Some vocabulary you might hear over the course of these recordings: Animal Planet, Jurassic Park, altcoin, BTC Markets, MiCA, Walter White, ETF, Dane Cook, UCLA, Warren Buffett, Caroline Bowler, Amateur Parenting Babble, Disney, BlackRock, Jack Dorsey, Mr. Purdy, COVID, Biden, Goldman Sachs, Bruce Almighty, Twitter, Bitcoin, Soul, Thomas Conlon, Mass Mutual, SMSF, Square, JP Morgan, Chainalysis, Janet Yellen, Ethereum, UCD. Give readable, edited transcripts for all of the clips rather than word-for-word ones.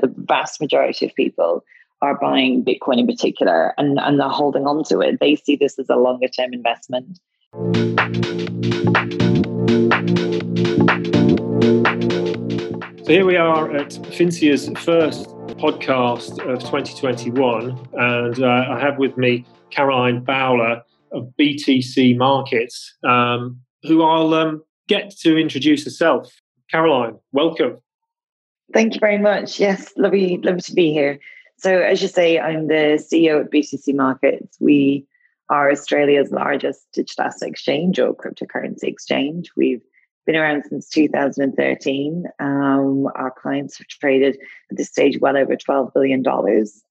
the vast majority of people are buying Bitcoin in particular and they're holding on to it. They see this as a longer term investment. So here we are at Finsia's first podcast of 2021, and I have with me Caroline Bowler of BTC Markets, who I'll get to introduce herself. Caroline, welcome. Thank you very much. Yes, lovely to be here. So as you say, I'm the CEO at BTC Markets. We are Australia's largest digital asset exchange or cryptocurrency exchange. We've been around since 2013. Our clients have traded at this stage well over $12 billion.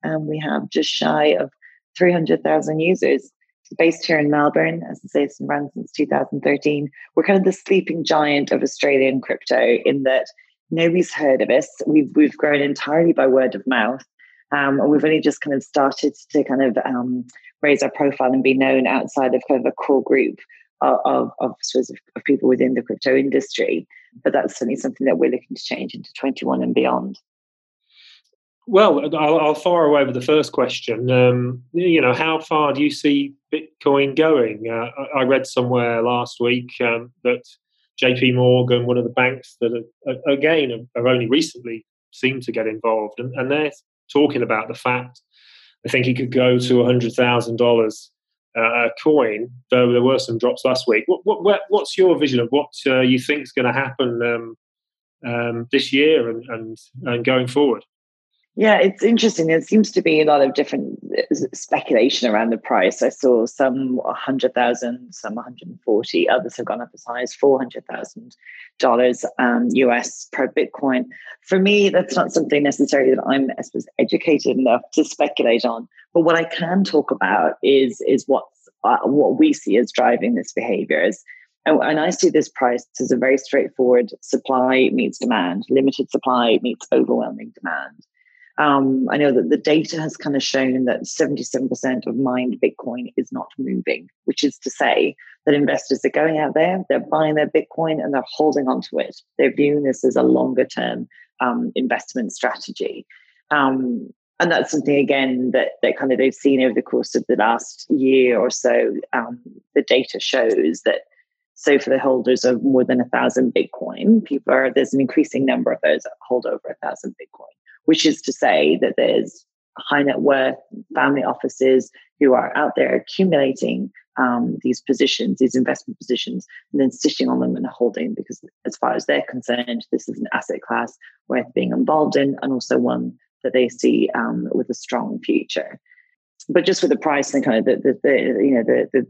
And we have just shy of 300,000 users. It's based here in Melbourne, as I say, it's been around since 2013. We're kind of the sleeping giant of Australian crypto in that nobody's heard of us. We've grown entirely by word of mouth. And we've only just kind of started to kind of raise our profile and be known outside of kind of a core group of people within the crypto industry. But that's certainly something that we're looking to change into 21 and beyond. Well, I'll fire away with the first question. How far do you see Bitcoin going? I read somewhere last week that JP Morgan, one of the banks that have only recently seemed to get involved, and they're talking about the fact I think it could go to $100,000 a coin, though there were some drops last week. What's your vision of what you think is going to happen this year and going forward? Yeah, it's interesting. There seems to be a lot of different speculation around the price. I saw some 100,000, some 140, others have gone up as high as $400,000 US per Bitcoin. For me, that's not something necessarily that I'm, I suppose, educated enough to speculate on. But what I can talk about is what we see as driving this behavior is. And I see this price as a very straightforward supply meets demand, limited supply meets overwhelming demand. I know that the data has kind of shown that 77% of mined Bitcoin is not moving, which is to say that investors are going out there, they're buying their Bitcoin and they're holding onto it. They're viewing this as a longer term investment strategy. And that's something, again, that kind of they've seen over the course of the last year or so. The data shows that. So for the holders of more than 1,000 Bitcoin, there's an increasing number of those that hold over 1,000 Bitcoin. Which is to say that there's high net worth family offices who are out there accumulating these positions, these investment positions, and then sitting on them and holding, because as far as they're concerned, this is an asset class worth being involved in and also one that they see with a strong future. But just with the price and kind of the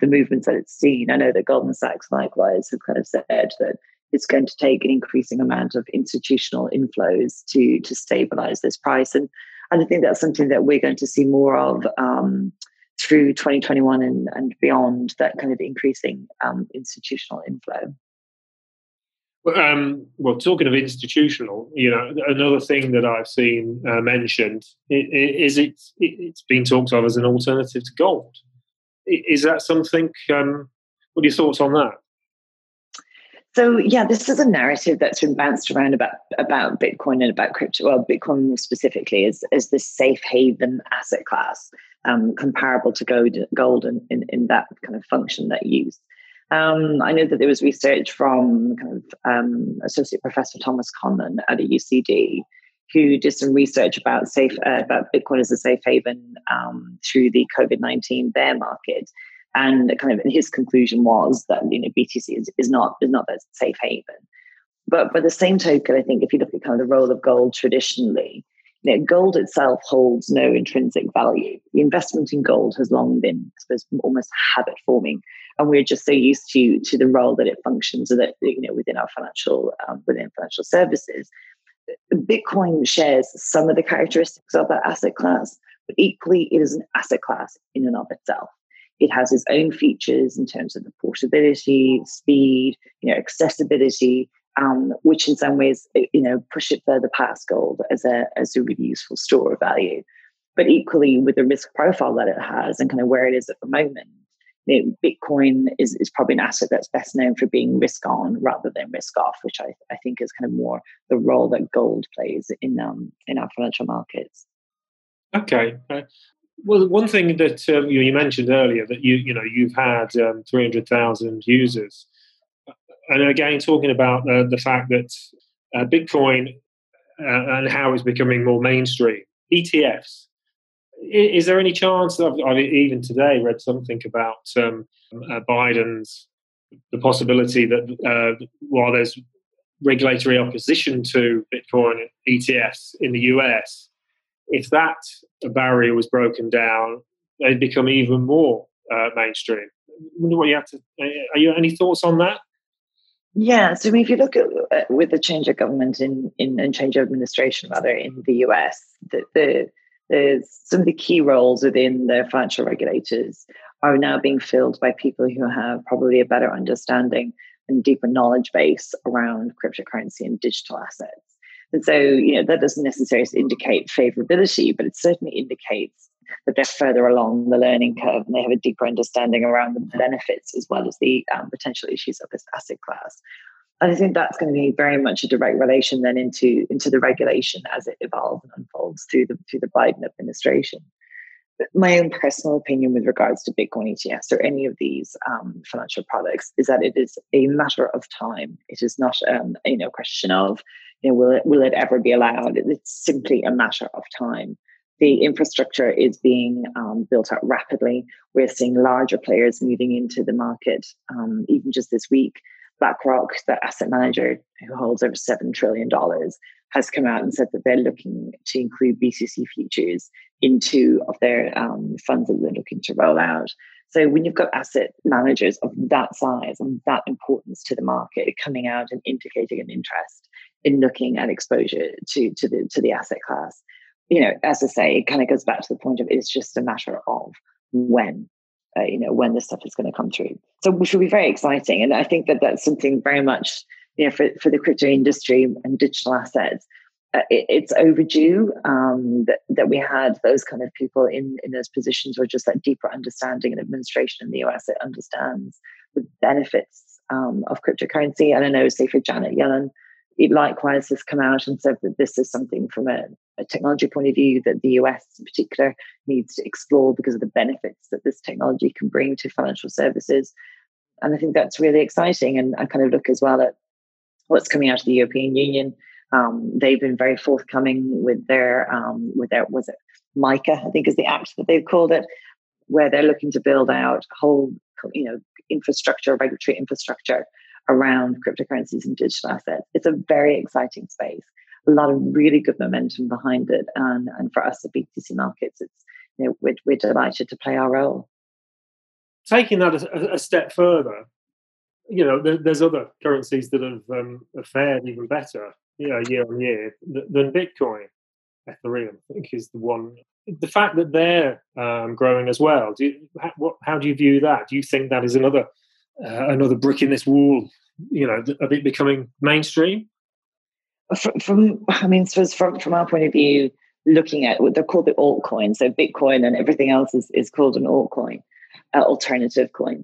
movements that it's seen, I know that Goldman Sachs likewise have kind of said that it's going to take an increasing amount of institutional inflows to stabilize this price. And I think that's something that we're going to see more of through 2021 and beyond, that kind of increasing institutional inflow. Well, talking of institutional, another thing that I've seen mentioned is it's been talked of as an alternative to gold. Is that something? What are your thoughts on that? So, yeah, this is a narrative that's been bounced around about Bitcoin and about crypto, well, Bitcoin specifically, is this safe haven asset class, comparable to gold in that kind of function that use. I know that there was research from kind of Associate Professor Thomas Conlon at a UCD, who did some research about Bitcoin as a safe haven through the COVID-19 bear market. And kind of his conclusion was that BTC is not that safe haven. But by the same token, I think if you look at kind of the role of gold traditionally, gold itself holds no intrinsic value. The investment in gold has long been, I suppose, almost habit forming, and we're just so used to the role that it functions, so that within our financial services. Bitcoin shares some of the characteristics of that asset class, but equally, it is an asset class in and of itself. It has its own features in terms of the portability, speed, accessibility, which in some ways, push it further past gold as a really useful store of value. But equally, with the risk profile that it has and kind of where it is at the moment, Bitcoin is probably an asset that's best known for being risk on rather than risk off, which I think is kind of more the role that gold plays in our financial markets. Okay. Well, one thing that you mentioned earlier that you've had 300,000 users, and again talking about the fact that Bitcoin and how it's becoming more mainstream, ETFs. Is there any chance that I've even today read something about Biden's, the possibility that while there's regulatory opposition to Bitcoin ETFs in the US, if that barrier was broken down, they'd become even more mainstream? I wonder what you have to. Are you any thoughts on that? Yeah, so if you look at with the change of government and change of administration rather in the US, there's some of the key roles within the financial regulators are now being filled by people who have probably a better understanding and deeper knowledge base around cryptocurrency and digital assets. And so, that doesn't necessarily indicate favorability, but it certainly indicates that they're further along the learning curve and they have a deeper understanding around the benefits as well as the potential issues of this asset class. And I think that's going to be very much a direct relation then into the regulation as it evolves and unfolds through the Biden administration. But my own personal opinion with regards to Bitcoin ETFs or any of these financial products is that it is a matter of time. It is not a question of will it ever be allowed. It's simply a matter of time. The infrastructure is being built up rapidly. We're seeing larger players moving into the market. Even just this week, BlackRock, the asset manager who holds over $7 trillion, has come out and said that they're looking to include BTC futures in 2 of their funds that they're looking to roll out. So when you've got asset managers of that size and that importance to the market coming out and indicating an interest in looking at exposure to the asset class, as I say, it kind of goes back to the point of it's just a matter of when. When this stuff is going to come through. So which will be very exciting. And I think that that's something very much, for the crypto industry and digital assets, it's overdue that we had those kind of people in those positions or just that deeper understanding and administration in the US that understands the benefits of cryptocurrency. And I know, say for Janet Yellen, it likewise has come out and said that this is something from a technology point of view that the US in particular needs to explore because of the benefits that this technology can bring to financial services. And I think that's really exciting. And I kind of look as well at what's coming out of the European Union. They've been very forthcoming with their was it MiCA, I think is the act that they've called it, where they're looking to build out whole, infrastructure, regulatory infrastructure around cryptocurrencies and digital assets. It's a very exciting space. A lot of really good momentum behind it, and for us at BTC Markets, it's we're delighted to play our role. Taking that a step further, there's other currencies that have fared even better, year on year than Bitcoin. Ethereum, I think, is the one. The fact that they're growing as well. How do you view that? Do you think that is another brick in this wall, of it becoming mainstream? From our point of view, looking at what they're called the altcoin, so Bitcoin and everything else is called an altcoin, alternative coin.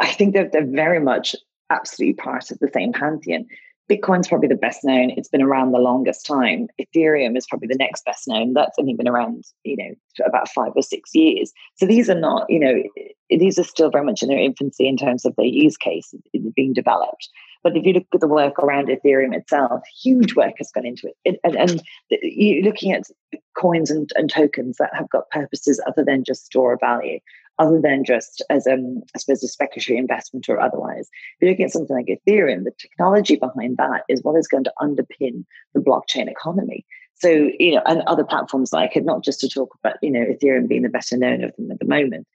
I think that they're very much absolutely part of the same pantheon. Bitcoin's probably the best known. It's been around the longest time. Ethereum is probably the next best known. That's only been around, about 5 or 6 years. So these are not, these are still very much in their infancy in terms of their use case being developed. But if you look at the work around Ethereum itself, huge work has gone into it. And you're looking at coins and tokens that have got purposes other than just store of value, other than just as, I suppose, a speculative investment or otherwise. If you're looking at something like Ethereum, the technology behind that is what is going to underpin the blockchain economy. So, and other platforms like it, not just to talk about, Ethereum being the better known of them at the moment.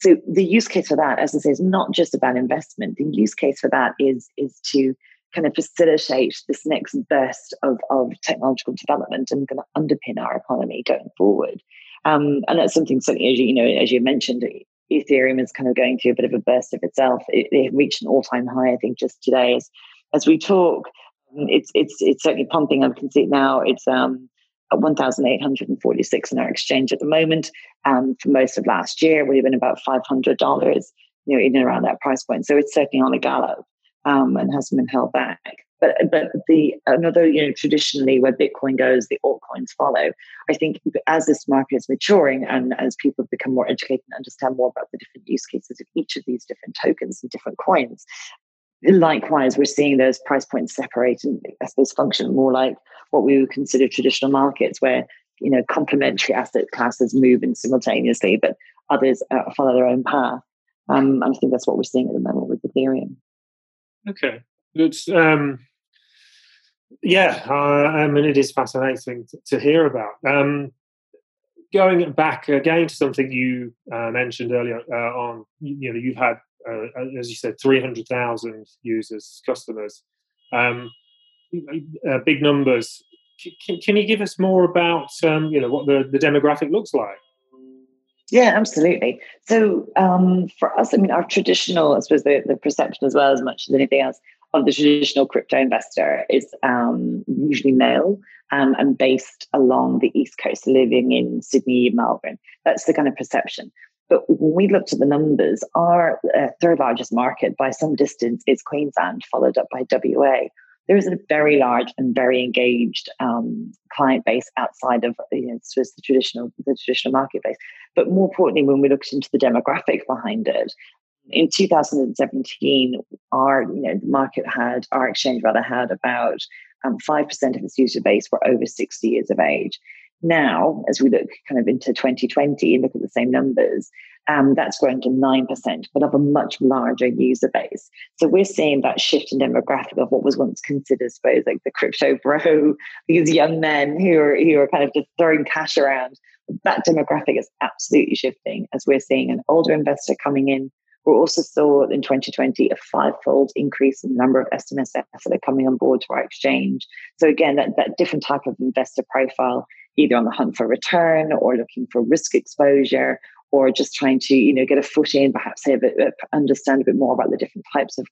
So the use case for that, as I say, is not just about investment. The use case for that is to kind of facilitate this next burst of technological development and going to underpin our economy going forward. And that's something, as you mentioned, Ethereum is kind of going through a bit of a burst of itself. It reached an all-time high, I think, just today. As we talk, it's certainly pumping. I can see it now. It's at 1,846 in our exchange at the moment. For most of last year, we've been about $500. you know, in and around that price point. So it's certainly on a gallop and hasn't been held back. But the another, you know, traditionally where Bitcoin goes, the altcoins follow. I think as this market is maturing and as people become more educated and understand more about the different use cases of each of these different tokens and different coins, likewise, we're seeing those price points separate and I suppose function more like what we would consider traditional markets where, you know, complementary asset classes move in simultaneously, but others follow their own path. And I think that's what we're seeing at the moment with Ethereum. Okay. It's, I mean, it is fascinating to hear about. Going back again to something you mentioned earlier on, you know, you've had, as you said, 300,000 users, customers, big numbers. Can you give us more about, you know, what the demographic looks like? Yeah, absolutely. So for us, I mean, our traditional, I suppose the perception as well as much as anything else of the traditional crypto investor is usually male and based along the East Coast, living in Sydney, Melbourne. That's the kind of perception. But when we looked at the numbers, our third largest market by some distance is Queensland, followed up by WA. There is a very large and very engaged client base outside of, you know, sort of the traditional market base. But more importantly, when we looked into the demographic behind it, in 2017, our exchange had about 5% of its user base were over 60 years of age. Now, as we look kind of into 2020 and look at the same numbers, that's grown to 9%, but of a much larger user base. So we're seeing that shift in demographic of what was once considered, I suppose, like the crypto bro, these young men who are kind of just throwing cash around. That demographic is absolutely shifting as we're seeing an older investor coming in. We also saw in 2020 a 5-fold increase in the number of SMSFs that are coming on board to our exchange. So again, that different type of investor profile, either on the hunt for return or looking for risk exposure or just trying to, you know, get a foot in, perhaps understand a bit more about the different types of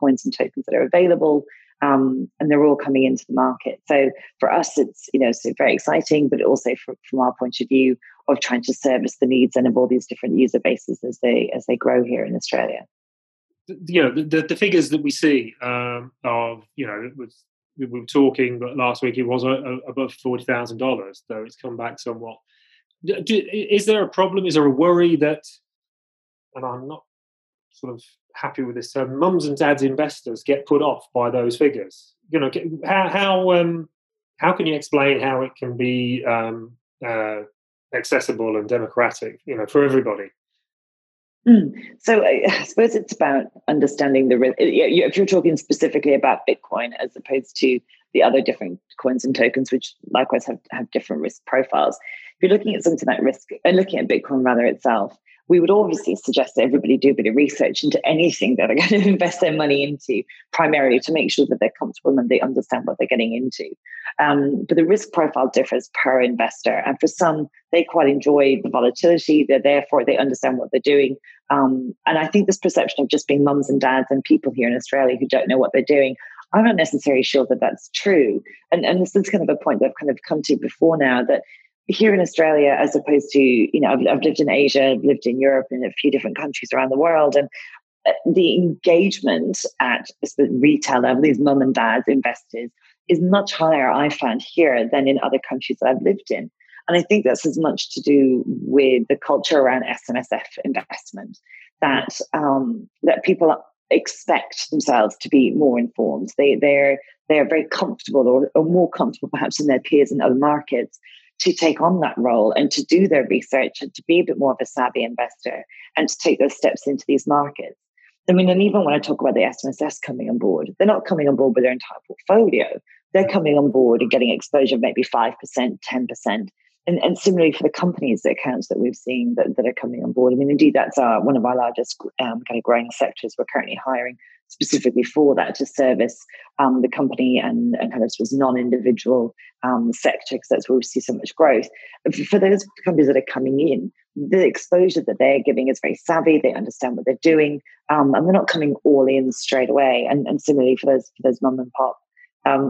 coins and tokens that are available. And they're all coming into the market. So for us, it's, you know, so very exciting, but also from our point of view of trying to service the needs and of all these different user bases as they grow here in Australia. You know, the figures that we see are, you know, we were talking, but last week it was above $40,000, though it's come back somewhat. Is there a problem? Is there a worry that, and I'm not sort of happy with this term, mums and dads investors get put off by those figures? You know, how can you explain how it can be accessible and democratic, you know, for everybody? So I suppose it's about understanding the risk. If you're talking specifically about Bitcoin as opposed to the other different coins and tokens, which likewise have different risk profiles. If you're looking at something like risk and looking at Bitcoin rather itself, we would obviously suggest that everybody do a bit of research into anything that they're going to invest their money into, primarily to make sure that they're comfortable and they understand what they're getting into. But the risk profile differs per investor. And for some, they quite enjoy the volatility. They're there for it. They understand what they're doing. And I think this perception of just being mums and dads and people here in Australia who don't know what they're doing, I'm not necessarily sure that that's true. And this is kind of a point that I've kind of come to before now, that here in Australia, as opposed to, you know, I've lived in Asia, I've lived in Europe and a few different countries around the world. And the engagement at the retail level, these mum and dad investors, is much higher, I found, here than in other countries that I've lived in. And I think that's as much to do with the culture around SMSF investment, that that people expect themselves to be more informed. They're very comfortable or more comfortable perhaps than their peers in other markets to take on that role and to do their research and to be a bit more of a savvy investor and to take those steps into these markets. I mean, and even when I talk about the SMSFs coming on board, they're not coming on board with their entire portfolio. They're coming on board and getting exposure of maybe 5%, 10%. And similarly for the companies, the accounts that we've seen that are coming on board. I mean, indeed, that's one of our largest kind of growing sectors. We're currently hiring specifically for that to service the company and kind of non-individual sector, because that's where we see so much growth. For those companies that are coming in, the exposure that they're giving is very savvy. They understand what they're doing, and they're not coming all in straight away. And similarly for those mum and pop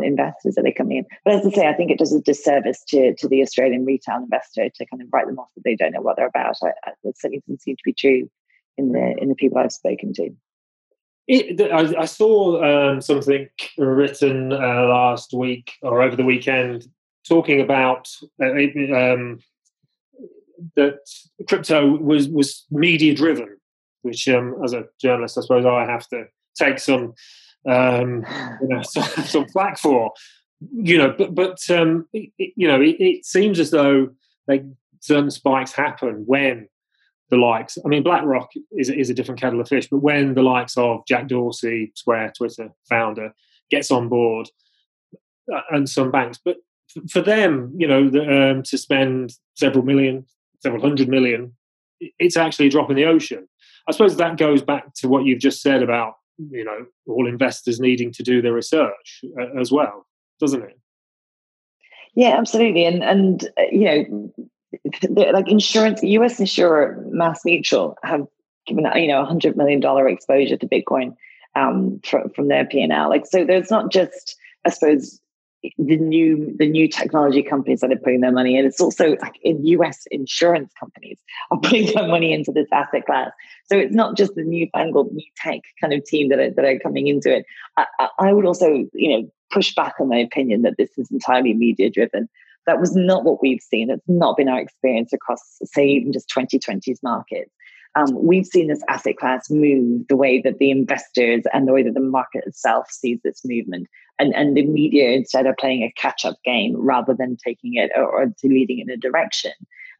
investors that they come in. But as I say, I think it does a disservice to the Australian retail investor to kind of write them off that they don't know what they're about. That certainly doesn't seem to be true in the people I've spoken to. I saw something written last week or over the weekend talking about that crypto was media driven, which as a journalist, I suppose I have to take some flack for. It seems as though certain spikes happen when the likes. I mean, BlackRock is a different kettle of fish, but when the likes of Jack Dorsey, Square, Twitter founder, gets on board, and some banks, but for them, to spend several million, several hundred million, it's actually a drop in the ocean. I suppose that goes back to what you've just said about all investors needing to do their research as well, doesn't it? Yeah, absolutely, and insurance, U.S. insurer Mass Mutual have given $100 million exposure to Bitcoin from their P&L. So there's not just, I suppose, the new technology companies that are putting their money in. It's also in U.S. insurance companies are putting their money into this asset class. So it's not just the newfangled new tech kind of team that are coming into it. I would also push back on my opinion that this is entirely media driven. That was not what we've seen. It's not been our experience across, say, even just 2020's market. We've seen this asset class move the way that the investors and the way that the market itself sees this movement. And the media instead are playing a catch-up game rather than taking it or leading it in a direction.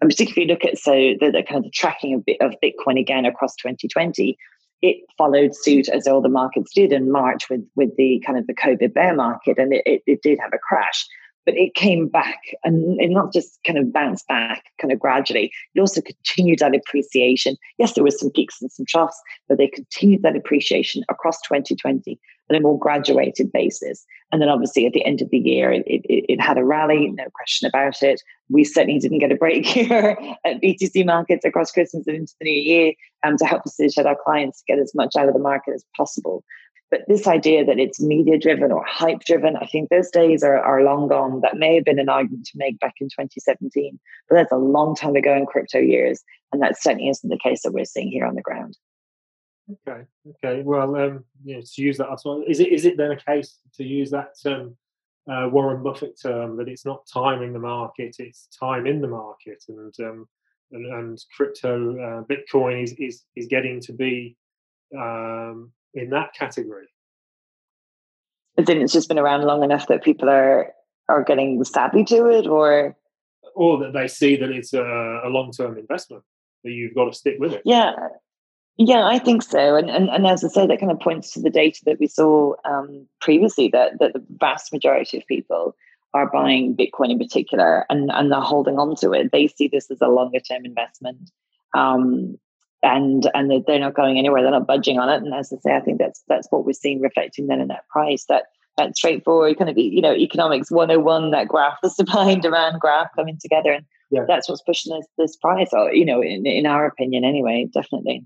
And particularly look at the kind of tracking of Bitcoin again across 2020. It followed suit as all the markets did in March with the kind of the COVID bear market, and it did have a crash. But it came back and not just kind of bounced back kind of gradually. It also continued that appreciation. Yes, there were some peaks and some troughs, but they continued that appreciation across 2020 on a more graduated basis. And then obviously at the end of the year, it had a rally, no question about it. We certainly didn't get a break here at BTC Markets across Christmas and into the new year to help facilitate our clients to get as much out of the market as possible. But this idea that it's media-driven or hype-driven, I think those days are long gone. That may have been an argument to make back in 2017, but that's a long time ago in crypto years, and that certainly isn't the case that we're seeing here on the ground. Okay. Well, to use that, is it then a case to use that Warren Buffett term that it's not timing the market, it's time in the market, and crypto Bitcoin is getting to be. In that category, I think it's just been around long enough that people are getting savvy to it, or that they see that it's a long-term investment that you've got to stick with it. Yeah, I think so. And as I say, that kind of points to the data that we saw previously that the vast majority of people are buying Bitcoin in particular, and they're holding on to it. They see this as a longer-term investment. And they're not going anywhere. They're not budging on it. And as I say, I think that's what we're seeing reflecting then in that price. That straightforward kind of economics 101, that graph, the supply and demand graph coming together, and that's what's pushing this price. Or in our opinion, anyway, definitely.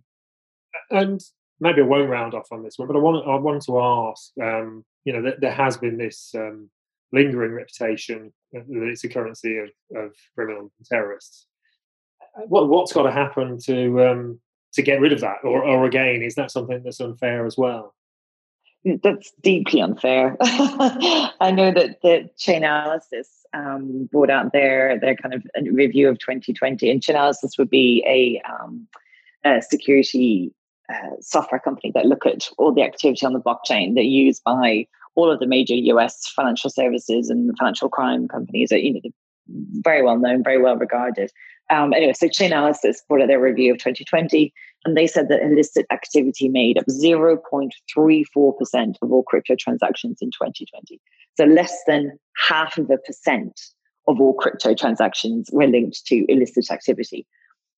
And maybe I won't round off on this one, but I want to ask. There has been this lingering reputation that it's a currency of criminals and terrorists. What's got to happen to get rid of that, or again, is that something that's unfair as well? That's deeply unfair. I know that the Chainalysis brought out their kind of review of 2020, and Chainalysis would be a security software company that look at all the activity on the blockchain that used by all of the major US financial services and financial crime companies that very well known, very well regarded. So Chainalysis brought out their review of 2020, and they said that illicit activity made up 0.34% of all crypto transactions in 2020. So less than 0.5% of all crypto transactions were linked to illicit activity.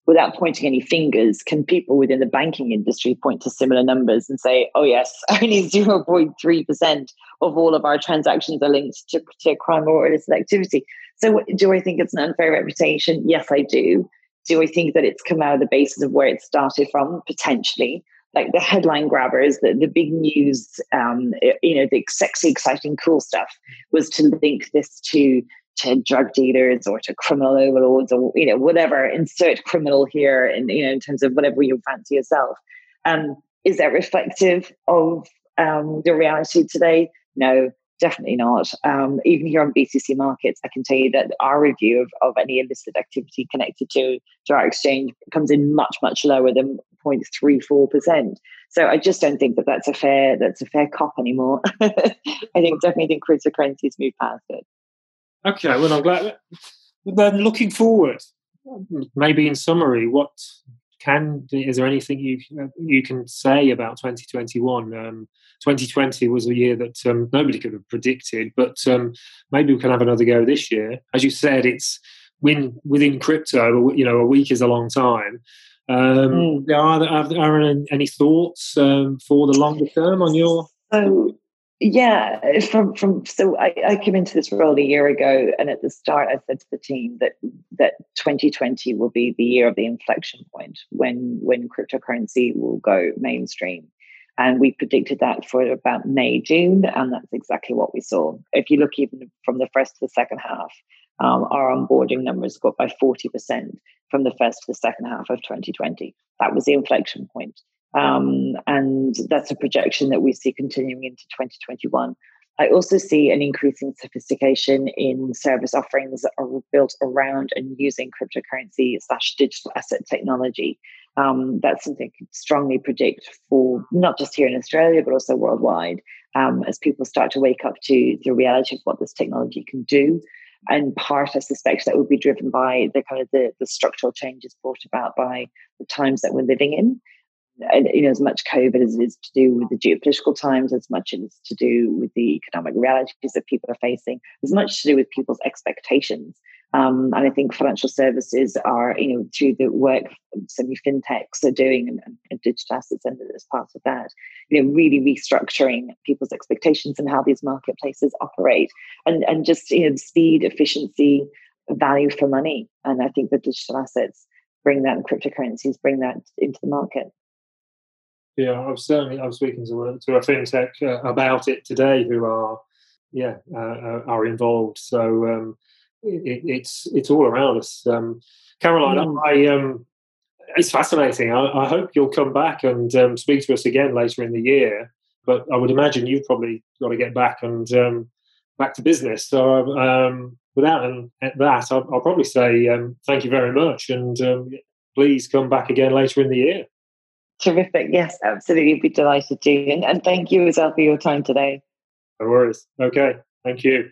Without pointing any fingers, can people within the banking industry point to similar numbers and say, oh yes, only 0.3% of all of our transactions are linked to crime or illicit activity? So do I think it's an unfair reputation? Yes, I do. Do I think that it's come out of the basis of where it started from? Potentially. Like the headline grabbers, the big news, the sexy, exciting, cool stuff was to link this to to drug dealers or to criminal overlords or, you know, whatever, insert criminal here in, you know, in terms of whatever you fancy yourself. Is that reflective of the reality today? No, definitely not. Even here on BTC Markets, I can tell you that our review of any illicit activity connected to our exchange comes in much, much lower than 0.34%. So I just don't think that that's a fair cop anymore. I definitely think cryptocurrencies move past it. Okay, well, I'm glad. Then looking forward, maybe in summary, is there anything you can say about 2021? 2020 was a year that nobody could have predicted, but maybe we can have another go this year. As you said, it's within crypto, you know, a week is a long time. Are any thoughts for the longer term on your? I came into this role a year ago, and at the start I said to the team that 2020 will be the year of the inflection point when cryptocurrency will go mainstream. And we predicted that for about May, June, and that's exactly what we saw. If you look even from the first to the second half, our onboarding numbers got by 40% from the first to the second half of 2020. That was the inflection point. And that's a projection that we see continuing into 2021. I also see an increasing sophistication in service offerings that are built around and using cryptocurrency/digital asset technology. That's something I can strongly predict for not just here in Australia, but also worldwide, as people start to wake up to the reality of what this technology can do. And part, I suspect, that would be driven by the structural changes brought about by the times that we're living in. And, you know, as much COVID as it is to do with the geopolitical times, as much as it's to do with the economic realities that people are facing, as much to do with people's expectations. And I think financial services are, you know, through the work so many fintechs are doing and digital assets and as part of that, you know, really restructuring people's expectations and how these marketplaces operate and just, you know, speed, efficiency, value for money. And I think the digital assets bring that, and cryptocurrencies bring that into the market. Yeah, I was speaking to a fintech about it today, who are involved. So it's all around us. Caroline, it's fascinating. I hope you'll come back and speak to us again later in the year. But I would imagine you've probably got to get back and back to business. So I'll probably say thank you very much, and please come back again later in the year. Terrific. Yes, absolutely. Be delighted to. And thank you as well for your time today. No worries. Okay. Thank you.